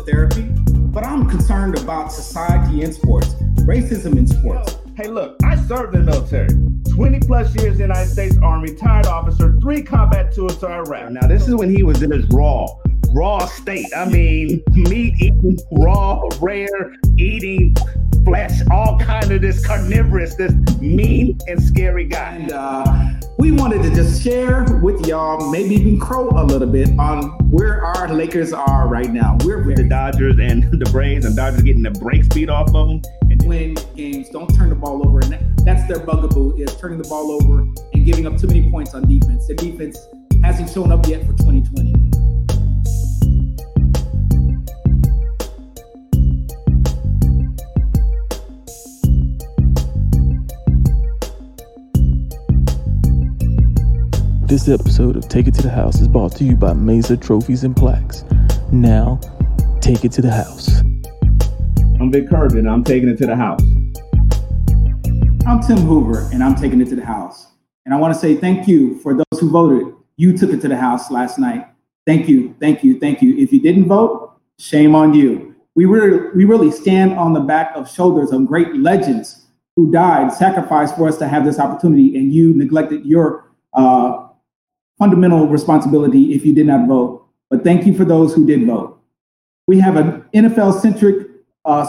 physical therapy, but I'm concerned about society in sports, racism in sports. Hey, look, I served in the military. 20 plus years in the United States Army, retired officer, 3 combat tours to Iraq. Now, this is when he was in his raw state. I mean, meat eating, raw, rare, eating flesh, all kind of this carnivorous, this mean and scary guy. And we wanted to just share with y'all, maybe even crow a little bit on where our Lakers are right now. We're with the Dodgers and the Braves, and Dodgers getting the break speed off of them. Win games, don't turn the ball over, and that's their bugaboo, is turning the ball over and giving up too many points on defense. Their defense hasn't shown up yet for 2020. This episode of Take It to the House is brought to you by Mesa Trophies and Plaques. Now, take it to the house. I'm Vic Carvin, I'm taking it to the house. I'm Tim Hoover, and I'm taking it to the house. And I want to say thank you for those who voted. You took it to the house last night. Thank you, thank you, thank you. If you didn't vote, shame on you. We really stand on the back of shoulders of great legends who died, sacrificed for us to have this opportunity, and you neglected your fundamental responsibility if you did not vote. But thank you for those who did vote. We have an NFL-centric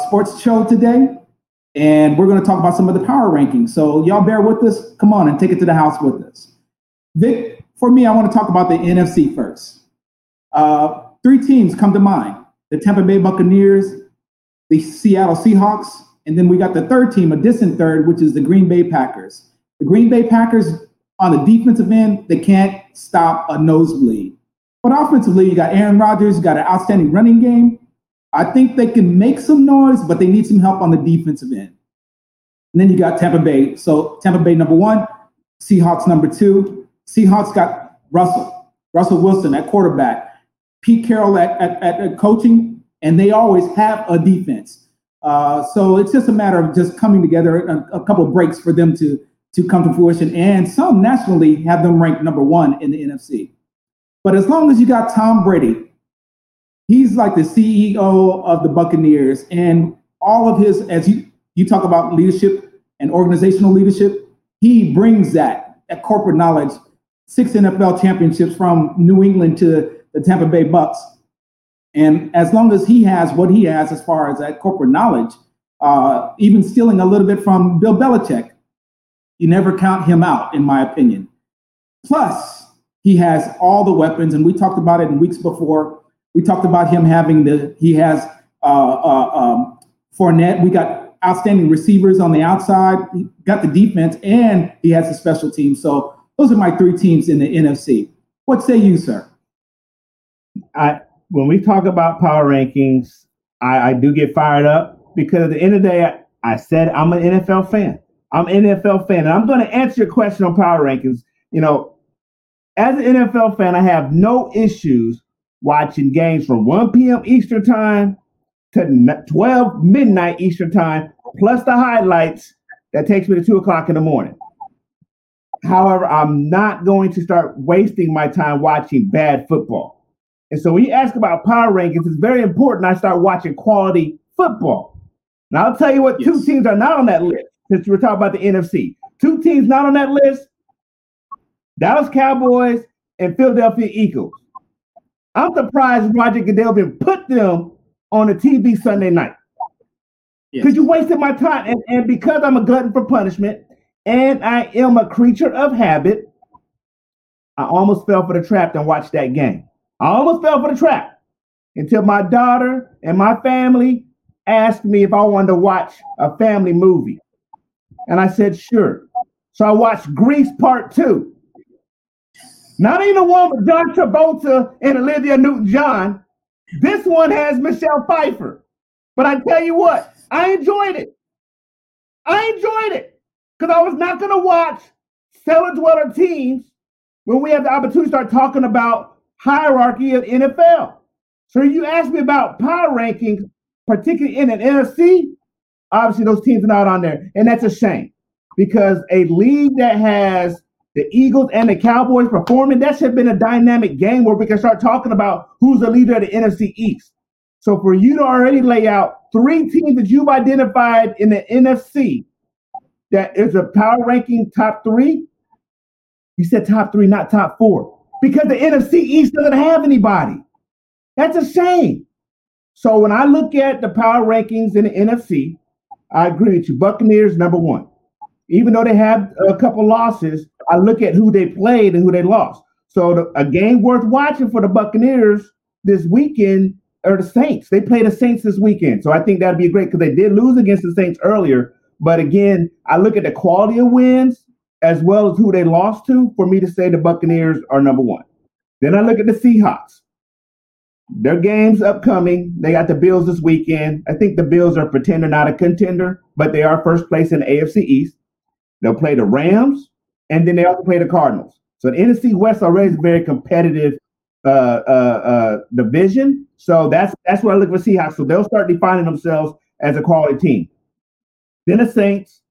sports show today, and we're going to talk about some of the power rankings. So y'all bear with us. Come on and take it to the house with us. Vic, for me, I want to talk about the NFC first. 3 teams come to mind: the Tampa Bay Buccaneers, the Seattle Seahawks, and then we got the third team, a distant third, which is the Green Bay Packers. The Green Bay Packers, on the defensive end, they can't stop a nosebleed. But offensively, you got Aaron Rodgers, you got an outstanding running game. I think they can make some noise, but they need some help on the defensive end. And then you got Tampa Bay. So Tampa Bay number 1, Seahawks number 2. Seahawks got Russell Wilson at quarterback, Pete Carroll at coaching, and they always have a defense. So it's just a matter of just coming together, a couple of breaks for them to come to fruition. And some nationally have them ranked number 1 in the NFC. But as long as you got Tom Brady, he's like the CEO of the Buccaneers, and all of his, as you talk about leadership and organizational leadership, he brings that corporate knowledge, 6 NFL championships from New England to the Tampa Bay Bucks. And as long as he has what he has as far as that corporate knowledge, even stealing a little bit from Bill Belichick, you never count him out, in my opinion. Plus, he has all the weapons, and we talked about it in weeks before. We talked about him having Fournette. We got outstanding receivers on the outside. He got the defense, and he has a special team. So those are my 3 teams in the NFC. What say you, sir? When we talk about power rankings, I do get fired up because at the end of the day, I said I'm an NFL fan. And I'm going to answer your question on power rankings. You know, as an NFL fan, I have no issues watching games from 1 p.m. Eastern time to 12 midnight Eastern time, plus the highlights that takes me to 2 o'clock in the morning. However, I'm not going to start wasting my time watching bad football. And so when you ask about power rankings, it's very important I start watching quality football. And I'll tell you what, yes. 2 teams are not on that list, since we're talking about the NFC. 2 teams not on that list, Dallas Cowboys and Philadelphia Eagles. I'm surprised Roger Goodell didn't put them on the TV Sunday night. Because you wasted my time. And because I'm a glutton for punishment and I am a creature of habit, I almost fell for the trap and watched that game. I almost fell for the trap until my daughter and my family asked me if I wanted to watch a family movie. And I said, sure. So I watched Grease Part 2. Not even the one with John Travolta and Olivia Newton-John. This one has Michelle Pfeiffer. But I tell you what, I enjoyed it. Because I was not going to watch cellar-dweller teams when we have the opportunity to start talking about hierarchy of NFL. So you asked me about power rankings, particularly in an NFC. Obviously, those teams are not on there. And that's a shame because a league that has the Eagles and the Cowboys performing, that should have been a dynamic game where we can start talking about who's the leader of the NFC East. So for you to already lay out three teams that you've identified in the NFC that is a power ranking top three, you said top three, not top four, because the NFC East doesn't have anybody. That's a shame. So when I look at the power rankings in the NFC, I agree with you. Buccaneers, number one. Even though they have a couple losses, I look at who they played and who they lost. So a game worth watching for the Buccaneers this weekend are the Saints. They play the Saints this weekend. So I think that'd be great because they did lose against the Saints earlier. But again, I look at the quality of wins as well as who they lost to for me to say the Buccaneers are number one. Then I look at the Seahawks. Their game's upcoming. They got the Bills this weekend. I think the Bills are a pretender, not a contender, but they are first place in the AFC East. They'll play the Rams, and then they also play the Cardinals. So the NFC West already is a very competitive division. So that's where I look for Seahawks. So they'll start defining themselves as a quality team. Then the Saints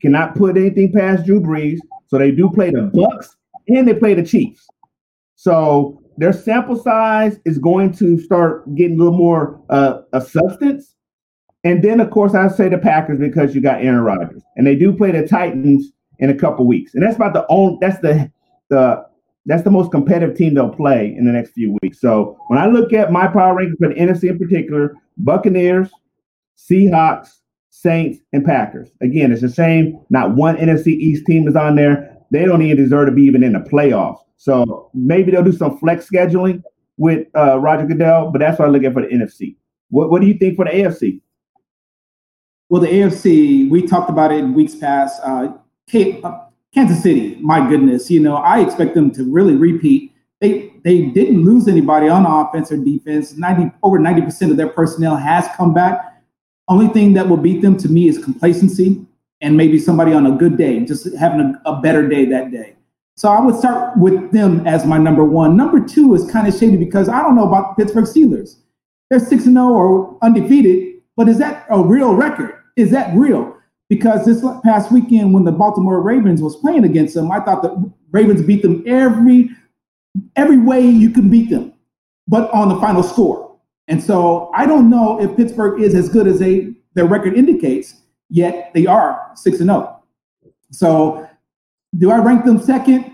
cannot put anything past Drew Brees. So they do play the Bucks and they play the Chiefs. So their sample size is going to start getting a little more of substance. And then, of course, I say the Packers because you got Aaron Rodgers. And they do play the Titans in a couple weeks. And that's about the only, that's the most competitive team they'll play in the next few weeks. So when I look at my power rankings for the NFC in particular, Buccaneers, Seahawks, Saints, and Packers. Again, it's a shame not one NFC East team is on there. They don't even deserve to be even in the playoffs. So maybe they'll do some flex scheduling with Roger Goodell, but that's what I'm looking for the NFC. What do you think for the AFC? Well, the AFC, we talked about it in weeks past. Kansas City, my goodness, I expect them to really repeat. They didn't lose anybody on offense or defense. Over 90% of their personnel has come back. Only thing that will beat them to me is complacency and maybe somebody on a good day, just having a better day that day. So I would start with them as my number one. Number two is kind of shady because I don't know about the Pittsburgh Steelers. They're 6-0 or undefeated, but is that a real record? Is that real? Because this past weekend when the Baltimore Ravens was playing against them, I thought the Ravens beat them every way you can beat them, but on the final score. And so I don't know if Pittsburgh is as good as their record indicates, yet they are 6-0. So do I rank them second?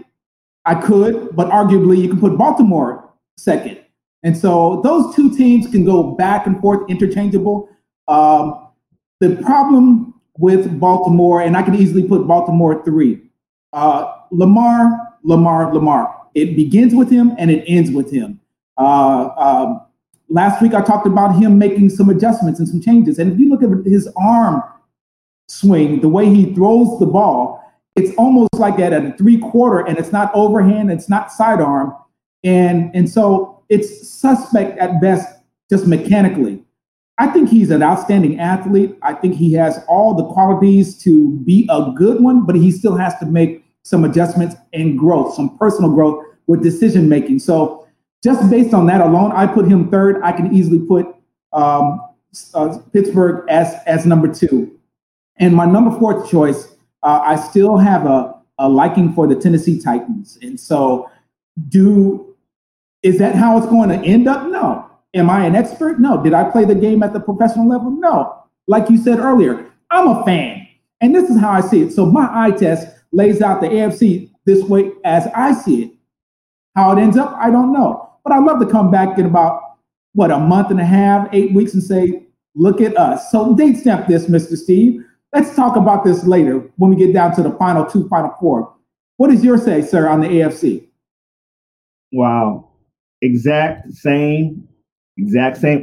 I could, but arguably you can put Baltimore second. And so those two teams can go back and forth interchangeable. The problem with Baltimore, and I could easily put Baltimore three, Lamar. It begins with him and it ends with him. Last week I talked about him making some adjustments and some changes. And if you look at his arm swing, the way he throws the ball, it's almost like at a three-quarter, and it's not overhand, it's not sidearm. And so it's suspect at best just mechanically. I think he's an outstanding athlete. I think he has all the qualities to be a good one, but he still has to make some adjustments and growth, some personal growth with decision-making. So just based on that alone, I put him third. I can easily put Pittsburgh as number two. And my number fourth choice, I still have a liking for the Tennessee Titans. And so is that how it's going to end up? No. Am I an expert? No. Did I play the game at the professional level? No. Like you said earlier, I'm a fan. And this is how I see it. So my eye test lays out the AFC this way as I see it. How it ends up, I don't know. But I'd love to come back in about, a month and a half, 8 weeks and say, look at us. So date stamp this, Mr. Steve. Let's talk about this later when we get down to the final two, final four. What is your say, sir, on the AFC? Wow. Exact same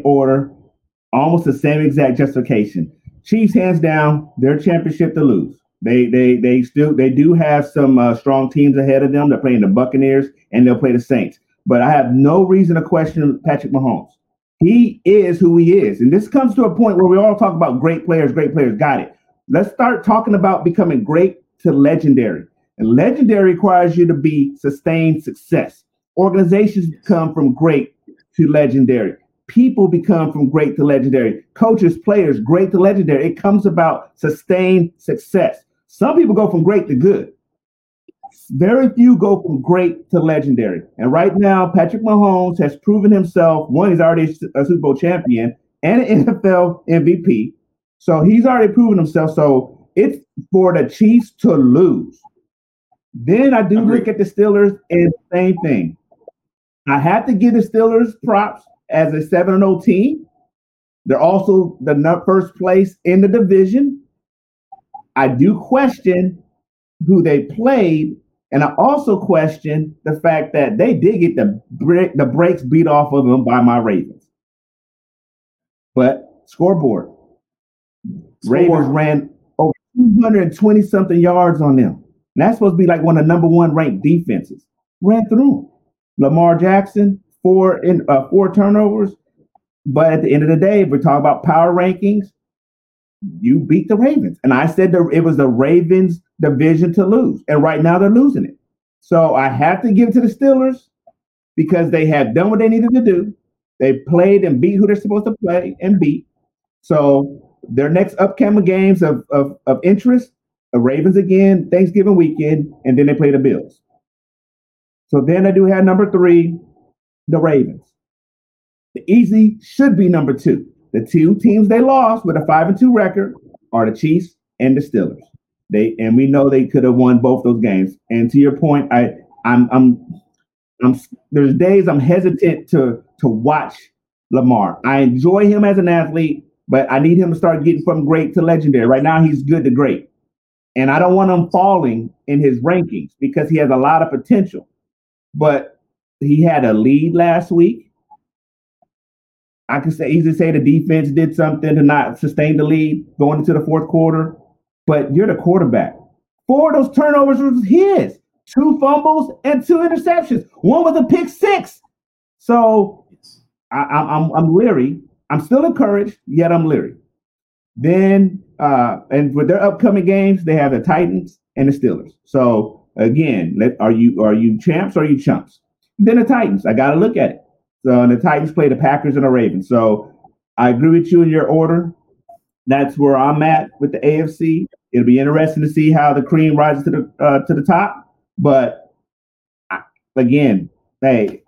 order, almost the same exact justification. Chiefs, hands down, their championship to lose. They do have some strong teams ahead of them. They're playing the Buccaneers and they'll play the Saints. But I have no reason to question Patrick Mahomes. He is who he is. And this comes to a point where we all talk about great players, got it. Let's start talking about becoming great to legendary. And legendary requires you to be sustained success. Organizations become from great to legendary. People become from great to legendary. Coaches, players, great to legendary. It comes about sustained success. Some people go from great to good. Very few go from great to legendary. And right now, Patrick Mahomes has proven himself. One, he's already a Super Bowl champion and an NFL MVP. So he's already proven himself. So it's for the Chiefs to lose. Then I do look at the Steelers and same thing. I have to give the Steelers props as a 7-0 team. They're also the first place in the division. I do question who they played. And I also question the fact that they did get the brakes beat off of them by my Ravens. But scoreboard. Ravens ran over 220-something yards on them. And that's supposed to be like one of the number one ranked defenses. Ran through them. Lamar Jackson, four turnovers. But at the end of the day, if we're talking about power rankings, you beat the Ravens. And I said it was the Ravens' division to lose. And right now they're losing it. So I have to give it to the Steelers because they have done what they needed to do. They played and beat who they're supposed to play and beat. So their next upcoming games of interest, the Ravens again, Thanksgiving weekend, and then they play the Bills. So then I do have number 3, the Ravens. The easy should be number 2. The two teams they lost with a 5-2 record are the Chiefs and the Steelers. And we know they could have won both those games. And to your point, I'm there's days I'm hesitant to watch Lamar. I enjoy him as an athlete, but I need him to start getting from great to legendary. Right now, he's good to great, and I don't want him falling in his rankings because he has a lot of potential. But he had a lead last week. I can easily say the defense did something to not sustain the lead going into the fourth quarter, but you're the quarterback. 4 of those turnovers was his. 2 fumbles and 2 interceptions. 1 was a pick 6. So I'm leery. I'm still encouraged, yet I'm leery. Then, and with their upcoming games, they have the Titans and the Steelers. So again, are you champs or are you chumps? Then the Titans. I got to look at it. So and the Titans play the Packers and the Ravens. So I agree with you in your order. That's where I'm at with the AFC. It'll be interesting to see how the cream rises to the top. But again, hey,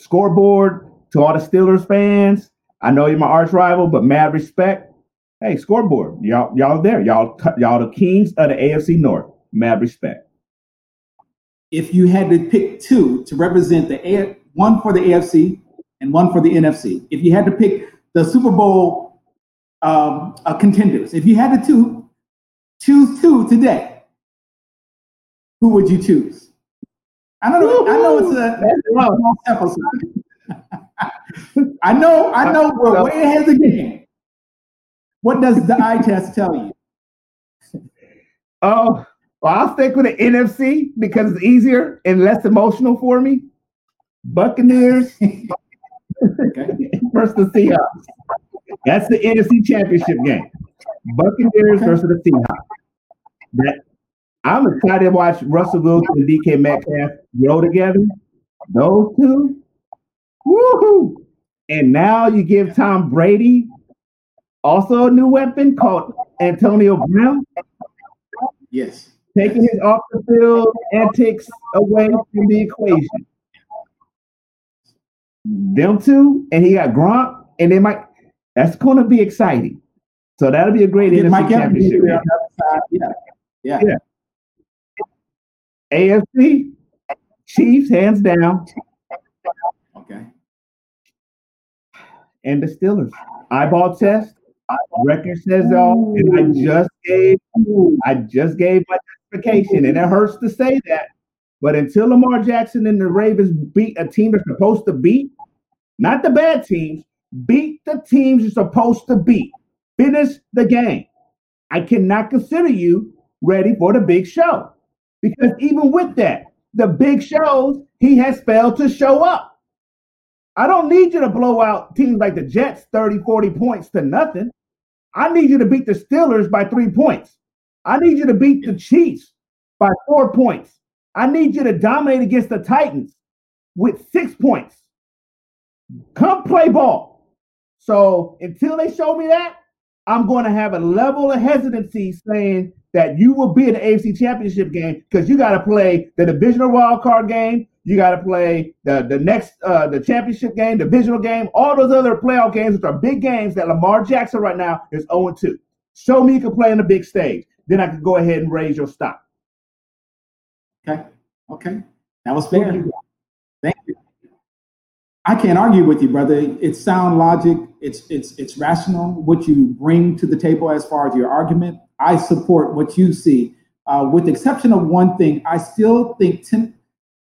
scoreboard to all the Steelers fans. I know you're my arch rival, but mad respect. Hey, scoreboard, y'all there. Y'all the kings of the AFC North. Mad respect. If you had to pick 2 to represent the AFC, one for the AFC. And one for the NFC. If you had to pick the Super Bowl contenders, if you had to choose 2 today, who would you choose? I don't know. Woo-hoo! I know it's a long sample size. I know we're way ahead of the game. What does the eye test tell you? Oh, well, I'll stick with the NFC because it's easier and less emotional for me. Buccaneers. Okay. Versus the Seahawks. That's the NFC Championship game. Buccaneers versus the Seahawks. I'm excited to watch Russell Wilson and DK Metcalf grow together. Those two. Woohoo! And now you give Tom Brady also a new weapon called Antonio Brown. Yes. Taking his off the field antics away from the equation. Them two, and he got Gronk, and they might. That's going to be exciting. So that'll be a great NFC championship. Yeah. AFC Chiefs, hands down. Okay. And the Steelers. Eyeball test. Record says all, and I just gave my justification, and it hurts to say that. But until Lamar Jackson and the Ravens beat a team they're supposed to beat, not the bad teams, beat the teams you're supposed to beat. Finish the game. I cannot consider you ready for the big show. Because even with that, the big shows, he has failed to show up. I don't need you to blow out teams like the Jets 30-40 points to nothing. I need you to beat the Steelers by 3 points. I need you to beat the Chiefs by 4 points. I need you to dominate against the Titans with 6 points. Come play ball. So until they show me that, I'm going to have a level of hesitancy saying that you will be in the AFC Championship game because you got to play the divisional wild card game. You got to play the next championship game, divisional game, all those other playoff games, which are big games that Lamar Jackson right now is 0-2. Show me you can play on the big stage. Then I can go ahead and raise your stock. Okay. That was fair. Thank you. I can't argue with you, brother. It's sound logic. It's rational. What you bring to the table as far as your argument, I support what you see. With the exception of one thing, I still think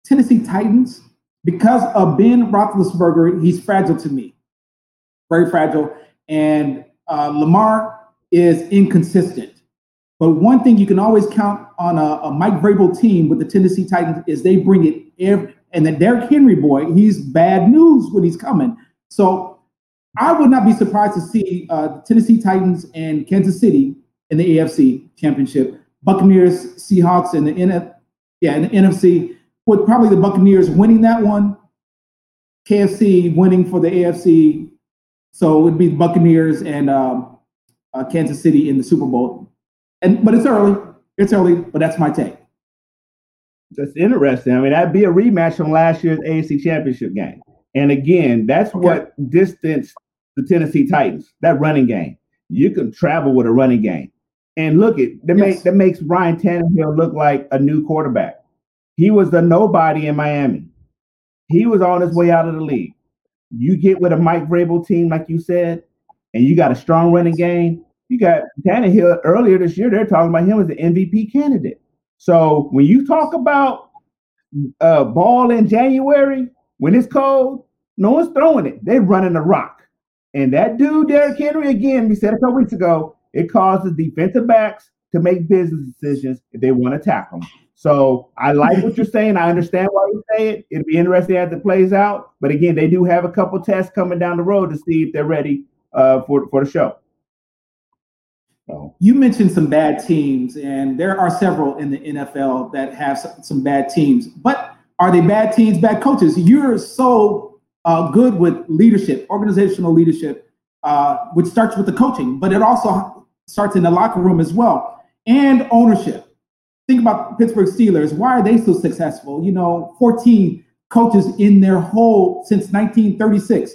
Tennessee Titans, because of Ben Roethlisberger, he's fragile to me. Very fragile. And Lamar is inconsistent. But one thing you can always count on a Mike Vrabel team with the Tennessee Titans is they bring it every, and the Derrick Henry boy, he's bad news when he's coming. So I would not be surprised to see Tennessee Titans and Kansas City in the AFC Championship, Buccaneers, Seahawks, and the NFC, with probably the Buccaneers winning that one, KFC winning for the AFC. So it would be the Buccaneers and Kansas City in the Super Bowl. But it's early, but that's my take. That's interesting. I mean, that'd be a rematch from last year's AFC Championship game. And again, that's what distanced the Tennessee Titans, that running game. You can travel with a running game. And look, that makes Ryan Tannehill look like a new quarterback. He was the nobody in Miami. He was on his way out of the league. You get with a Mike Vrabel team, like you said, and you got a strong running game. You got Tannehill earlier this year. They're talking about him as an MVP candidate. So when you talk about ball in January, when it's cold, no one's throwing it. They're running the rock. And that dude, Derrick Henry, again, we said a couple weeks ago, it causes defensive backs to make business decisions if they want to tackle them. So I like what you're saying. I understand why you say it. It'll be interesting as it plays out. But again, they do have a couple tests coming down the road to see if they're ready for the show. So. You mentioned some bad teams, and there are several in the NFL that have some bad teams. But are they bad teams, bad coaches? You're so good with leadership, organizational leadership, which starts with the coaching, but it also starts in the locker room as well, and ownership. Think about Pittsburgh Steelers. Why are they so successful? 14 coaches in their whole since 1936.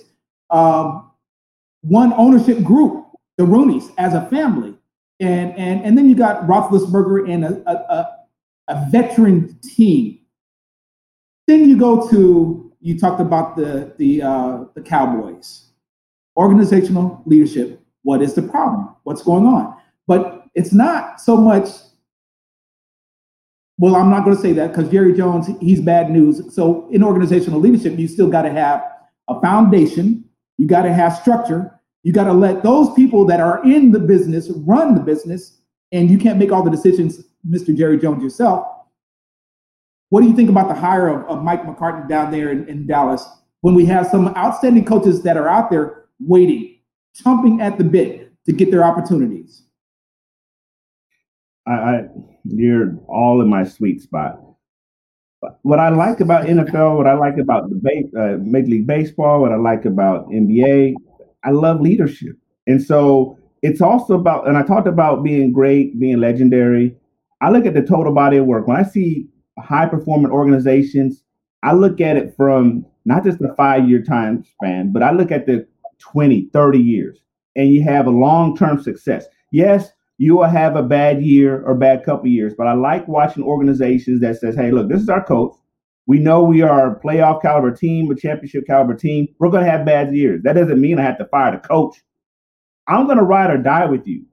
One ownership group, the Rooneys, as a family. And then you got Roethlisberger and a veteran team. Then you go to, you talked about the Cowboys. Organizational leadership. What is the problem? What's going on? But it's not so much, well, I'm not going to say that because Jerry Jones, he's bad news. So in organizational leadership, you still got to have a foundation. You got to have structure. You got to let those people that are in the business run the business, and you can't make all the decisions, Mr. Jerry Jones, yourself. What do you think about the hire of Mike McCarthy down there in Dallas when we have some outstanding coaches that are out there waiting, chomping at the bit to get their opportunities? You're all in my sweet spot. What I like about NFL, what I like about Major League Baseball, what I like about NBA, I love leadership. And so it's also about, and I talked about being great, being legendary. I look at the total body of work. When I see high-performing organizations, I look at it from not just the 5-year time span, but I look at the 20, 30 years, and you have a long-term success. Yes, you will have a bad year or bad couple years, but I like watching organizations that says, hey, look, this is our coach. We know we are a playoff caliber team, a championship caliber team. We're going to have bad years. That doesn't mean I have to fire the coach. I'm going to ride or die with you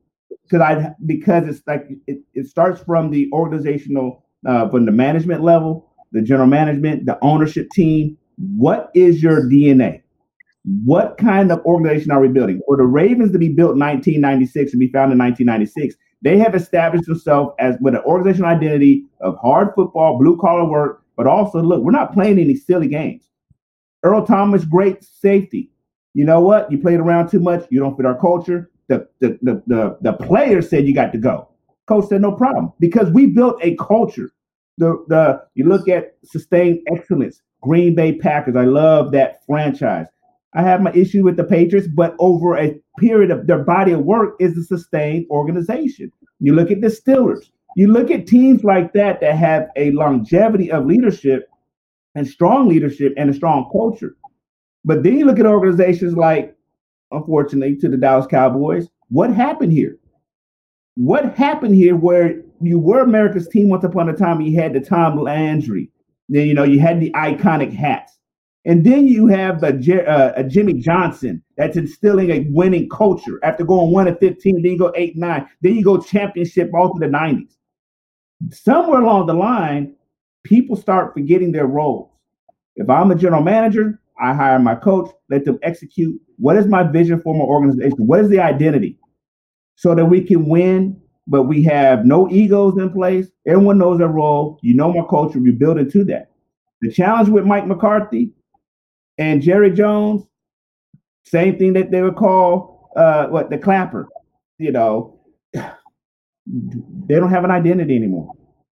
because it's like it starts from the organizational, from the management level, the general management, the ownership team. What is your DNA? What kind of organization are we building? For the Ravens to be built in 1996 and be founded in 1996, they have established themselves as with an organizational identity of hard football, blue-collar work. But also, look, we're not playing any silly games. Earl Thomas, great safety. You know what? You played around too much. You don't fit our culture. The player said you got to go. Coach said no problem because we built a culture. You look at sustained excellence. Green Bay Packers. I love that franchise. I have my issue with the Patriots, but over a period of their body of work is a sustained organization. You look at the Steelers. You look at teams like that that have a longevity of leadership and strong leadership and a strong culture. But then you look at organizations like, unfortunately, to the Dallas Cowboys, what happened here? What happened here where you were America's team once upon a time, you had the Tom Landry, then, you know, you had the iconic hats. And then you have a Jimmy Johnson that's instilling a winning culture. After going 1-15, then you go 8-9, then you go championship all through the 90s. Somewhere along the line, people start forgetting their roles. If I'm a general manager, I hire my coach, let them execute. What is my vision for my organization? What is the identity? So that we can win, but we have no egos in place. Everyone knows their role. You know my culture. We're building to that. The challenge with Mike McCarthy and Jerry Jones, same thing that they would call the clapper. You know, they don't have an identity anymore.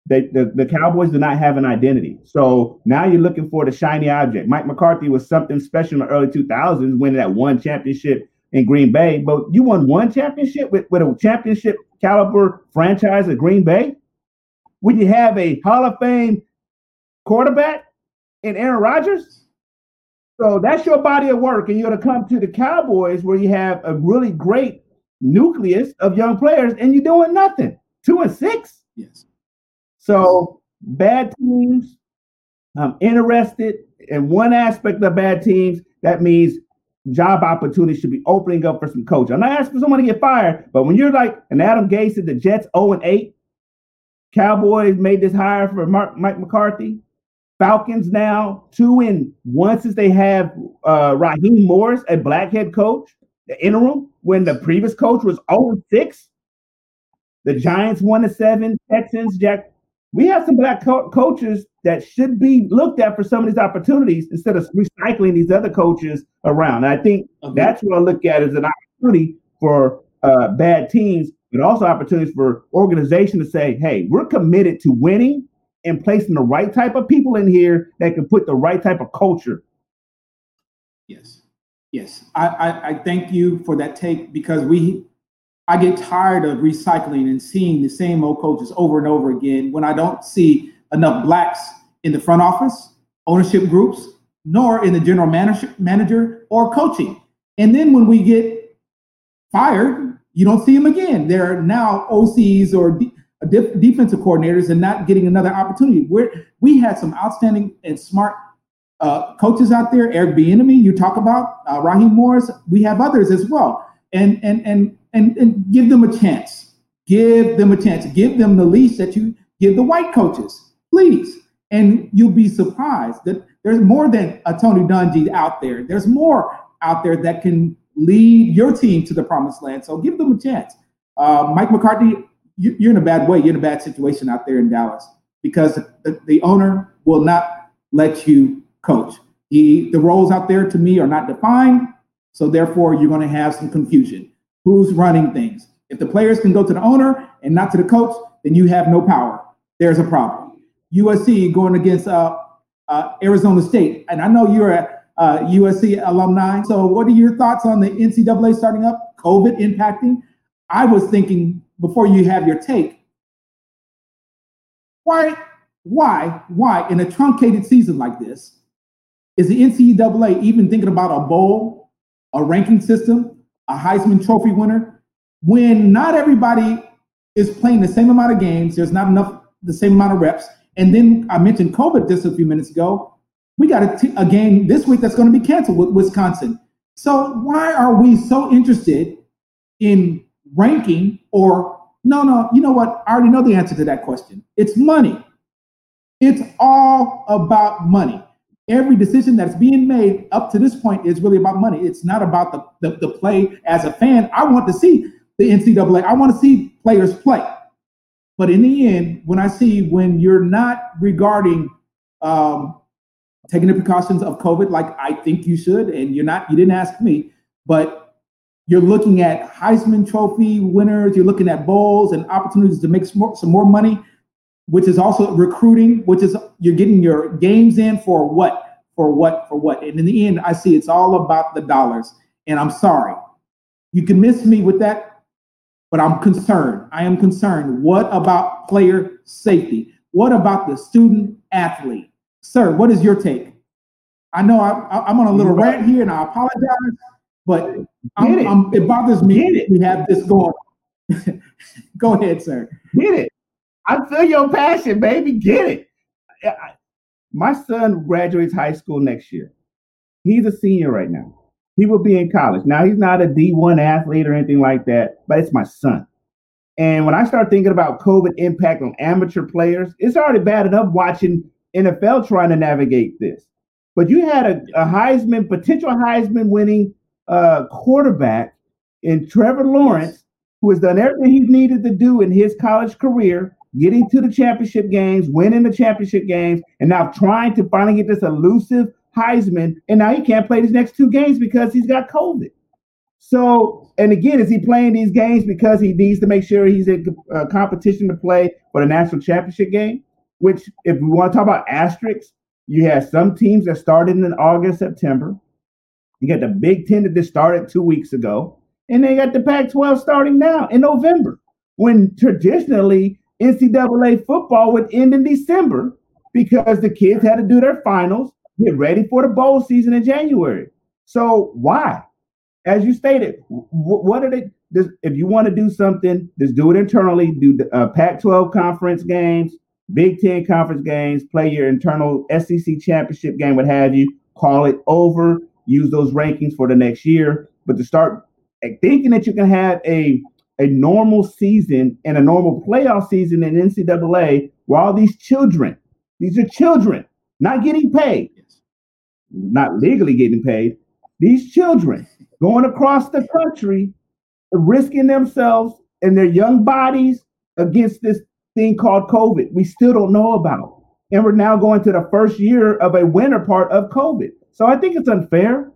The Cowboys do not have an identity. So now you're looking for the shiny object. Mike McCarthy was something special in the early 2000s, winning that one championship in Green Bay. But you won one championship with a championship caliber franchise at Green Bay? When you have a Hall of Fame quarterback in Aaron Rodgers? So that's your body of work, and you're going to come to the Cowboys where you have a really great nucleus of young players, and you're doing nothing. 2-6? Yes. So bad teams, I'm interested in one aspect of bad teams. That means job opportunities should be opening up for some coach. I'm not asking someone to get fired, but when you're like an Adam Gase at the Jets 0-8, Cowboys made this hire for Mike McCarthy. Falcons now 2-1 since they have Raheem Morris, a black head coach, the interim, when the previous coach was 0-6. The Giants 1-7, Texans, Jack. We have some black coaches that should be looked at for some of these opportunities instead of recycling these other coaches around. And I think that's what I look at as an opportunity for bad teams, but also opportunities for organizations to say, hey, we're committed to winning and placing the right type of people in here that can put the right type of culture. Yes. Yes. I thank you for that take, because I get tired of recycling and seeing the same old coaches over and over again when I don't see enough blacks in the front office, ownership groups, nor in the general manager or coaching. And then when we get fired, you don't see them again. They're now OCs or defensive coordinators and not getting another opportunity. We had some outstanding and smart coaches out there. Eric Bieniemy, you talk about, Raheem Morris. We have others as well. And give them a chance. Give them a chance. Give them the leash that you give the white coaches, please. And you'll be surprised that there's more than a Tony Dungy out there. There's more out there that can lead your team to the promised land. So give them a chance. Mike McCarthy, you're in a bad way. You're in a bad situation out there in Dallas, because the owner will not let you coach. The roles out there, to me, are not defined. So therefore, you're going to have some confusion. Who's running things? If the players can go to the owner and not to the coach, then you have no power. There's a problem. USC going against Arizona State. And I know you're a USC alumni. So what are your thoughts on the NCAA starting up, COVID impacting? I was thinking before you have your take, why in a truncated season like this, is the NCAA even thinking about a bowl, a ranking system, a Heisman Trophy winner, when not everybody is playing the same amount of games, there's not enough, the same amount of reps. And then I mentioned COVID just a few minutes ago. We got a game this week that's going to be canceled with Wisconsin. So why are we so interested in ranking? Or no, you know what? I already know the answer to that question. It's money. It's all about money. Every decision that's being made up to this point is really about money. It's not about the play. As a fan, I want to see the NCAA. I want to see players play. But in the end, when you're not regarding taking the precautions of COVID like I think you should, and you didn't ask me, but you're looking at Heisman Trophy winners, you're looking at bowls and opportunities to make some more money, which is also recruiting, which is you're getting your games in for what? for what. And in the end, I see it's all about the dollars. And I'm sorry. You can miss me with that, but I'm concerned. I am concerned. What about player safety? What about the student athlete? Sir, what is your take? I know I'm on a little rant here, and I apologize, but it bothers me that we have this going. Go ahead, sir. Get it. I feel your passion, baby. Get it. My son graduates high school next year. He's a senior right now. He will be in college. Now, he's not a D1 athlete or anything like that, but it's my son. And when I start thinking about COVID impact on amateur players, it's already bad enough watching NFL trying to navigate this. But you had a Heisman, potential Heisman winning quarterback in Trevor Lawrence, who has done everything he's needed to do in his college career, getting to the championship games, winning the championship games, and now trying to finally get this elusive Heisman, and now he can't play these next two games because he's got COVID. So, and again, is he playing these games because he needs to make sure he's in competition to play for the national championship game? Which, if we want to talk about asterisks, you have some teams that started in August, September. You got the Big Ten that just started 2 weeks ago. And they got the Pac-12 starting now in November, when traditionally NCAA football would end in December because the kids had to do their finals, get ready for the bowl season in January. So why? As you stated, what are they? If you want to do something, just do it internally. Do the Pac-12 conference games, Big Ten conference games, play your internal SEC championship game, what have you. Call it over. Use those rankings for the next year. But to start thinking that you can have a normal season and a normal playoff season in NCAA where all these children, these are children, not getting paid, not legally getting paid, these children going across the country, risking themselves and their young bodies against this thing called COVID we still don't know about. And we're now going to the first year of a winter part of COVID. So I think it's unfair.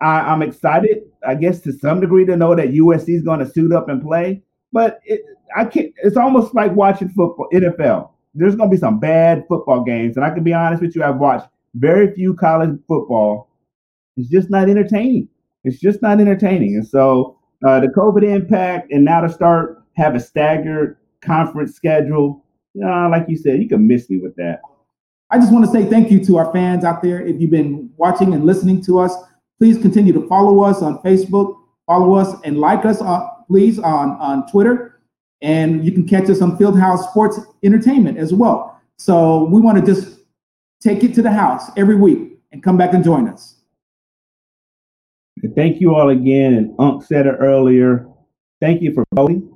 I'm excited, I guess, to some degree to know that USC is going to suit up and play, but it's almost like watching football, NFL. There's going to be some bad football games, and I can be honest with you, I've watched very few college football. It's just not entertaining. It's just not entertaining. And so the COVID impact, and now to start have a staggered conference schedule, like you said, you can miss me with that. I just want to say thank you to our fans out there. If you've been watching and listening to us, please continue to follow us on Facebook, follow us and like us, please, on Twitter. And you can catch us on Fieldhouse Sports Entertainment as well. So we want to just take it to the house every week and come back and join us. Thank you all again. And Unc said it earlier. Thank you for voting.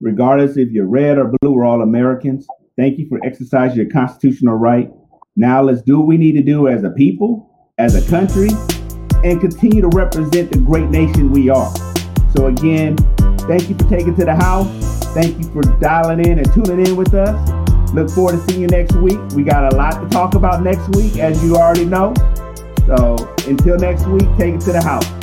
Regardless if you're red or blue, we're all Americans. Thank you for exercising your constitutional right. Now let's do what we need to do as a people, as a country, and continue to represent the great nation we are. So again, thank you for taking to the house. Thank you for dialing in and tuning in with us. Look forward to seeing you next week. We got a lot to talk about next week, as you already know. So until next week, take it to the house.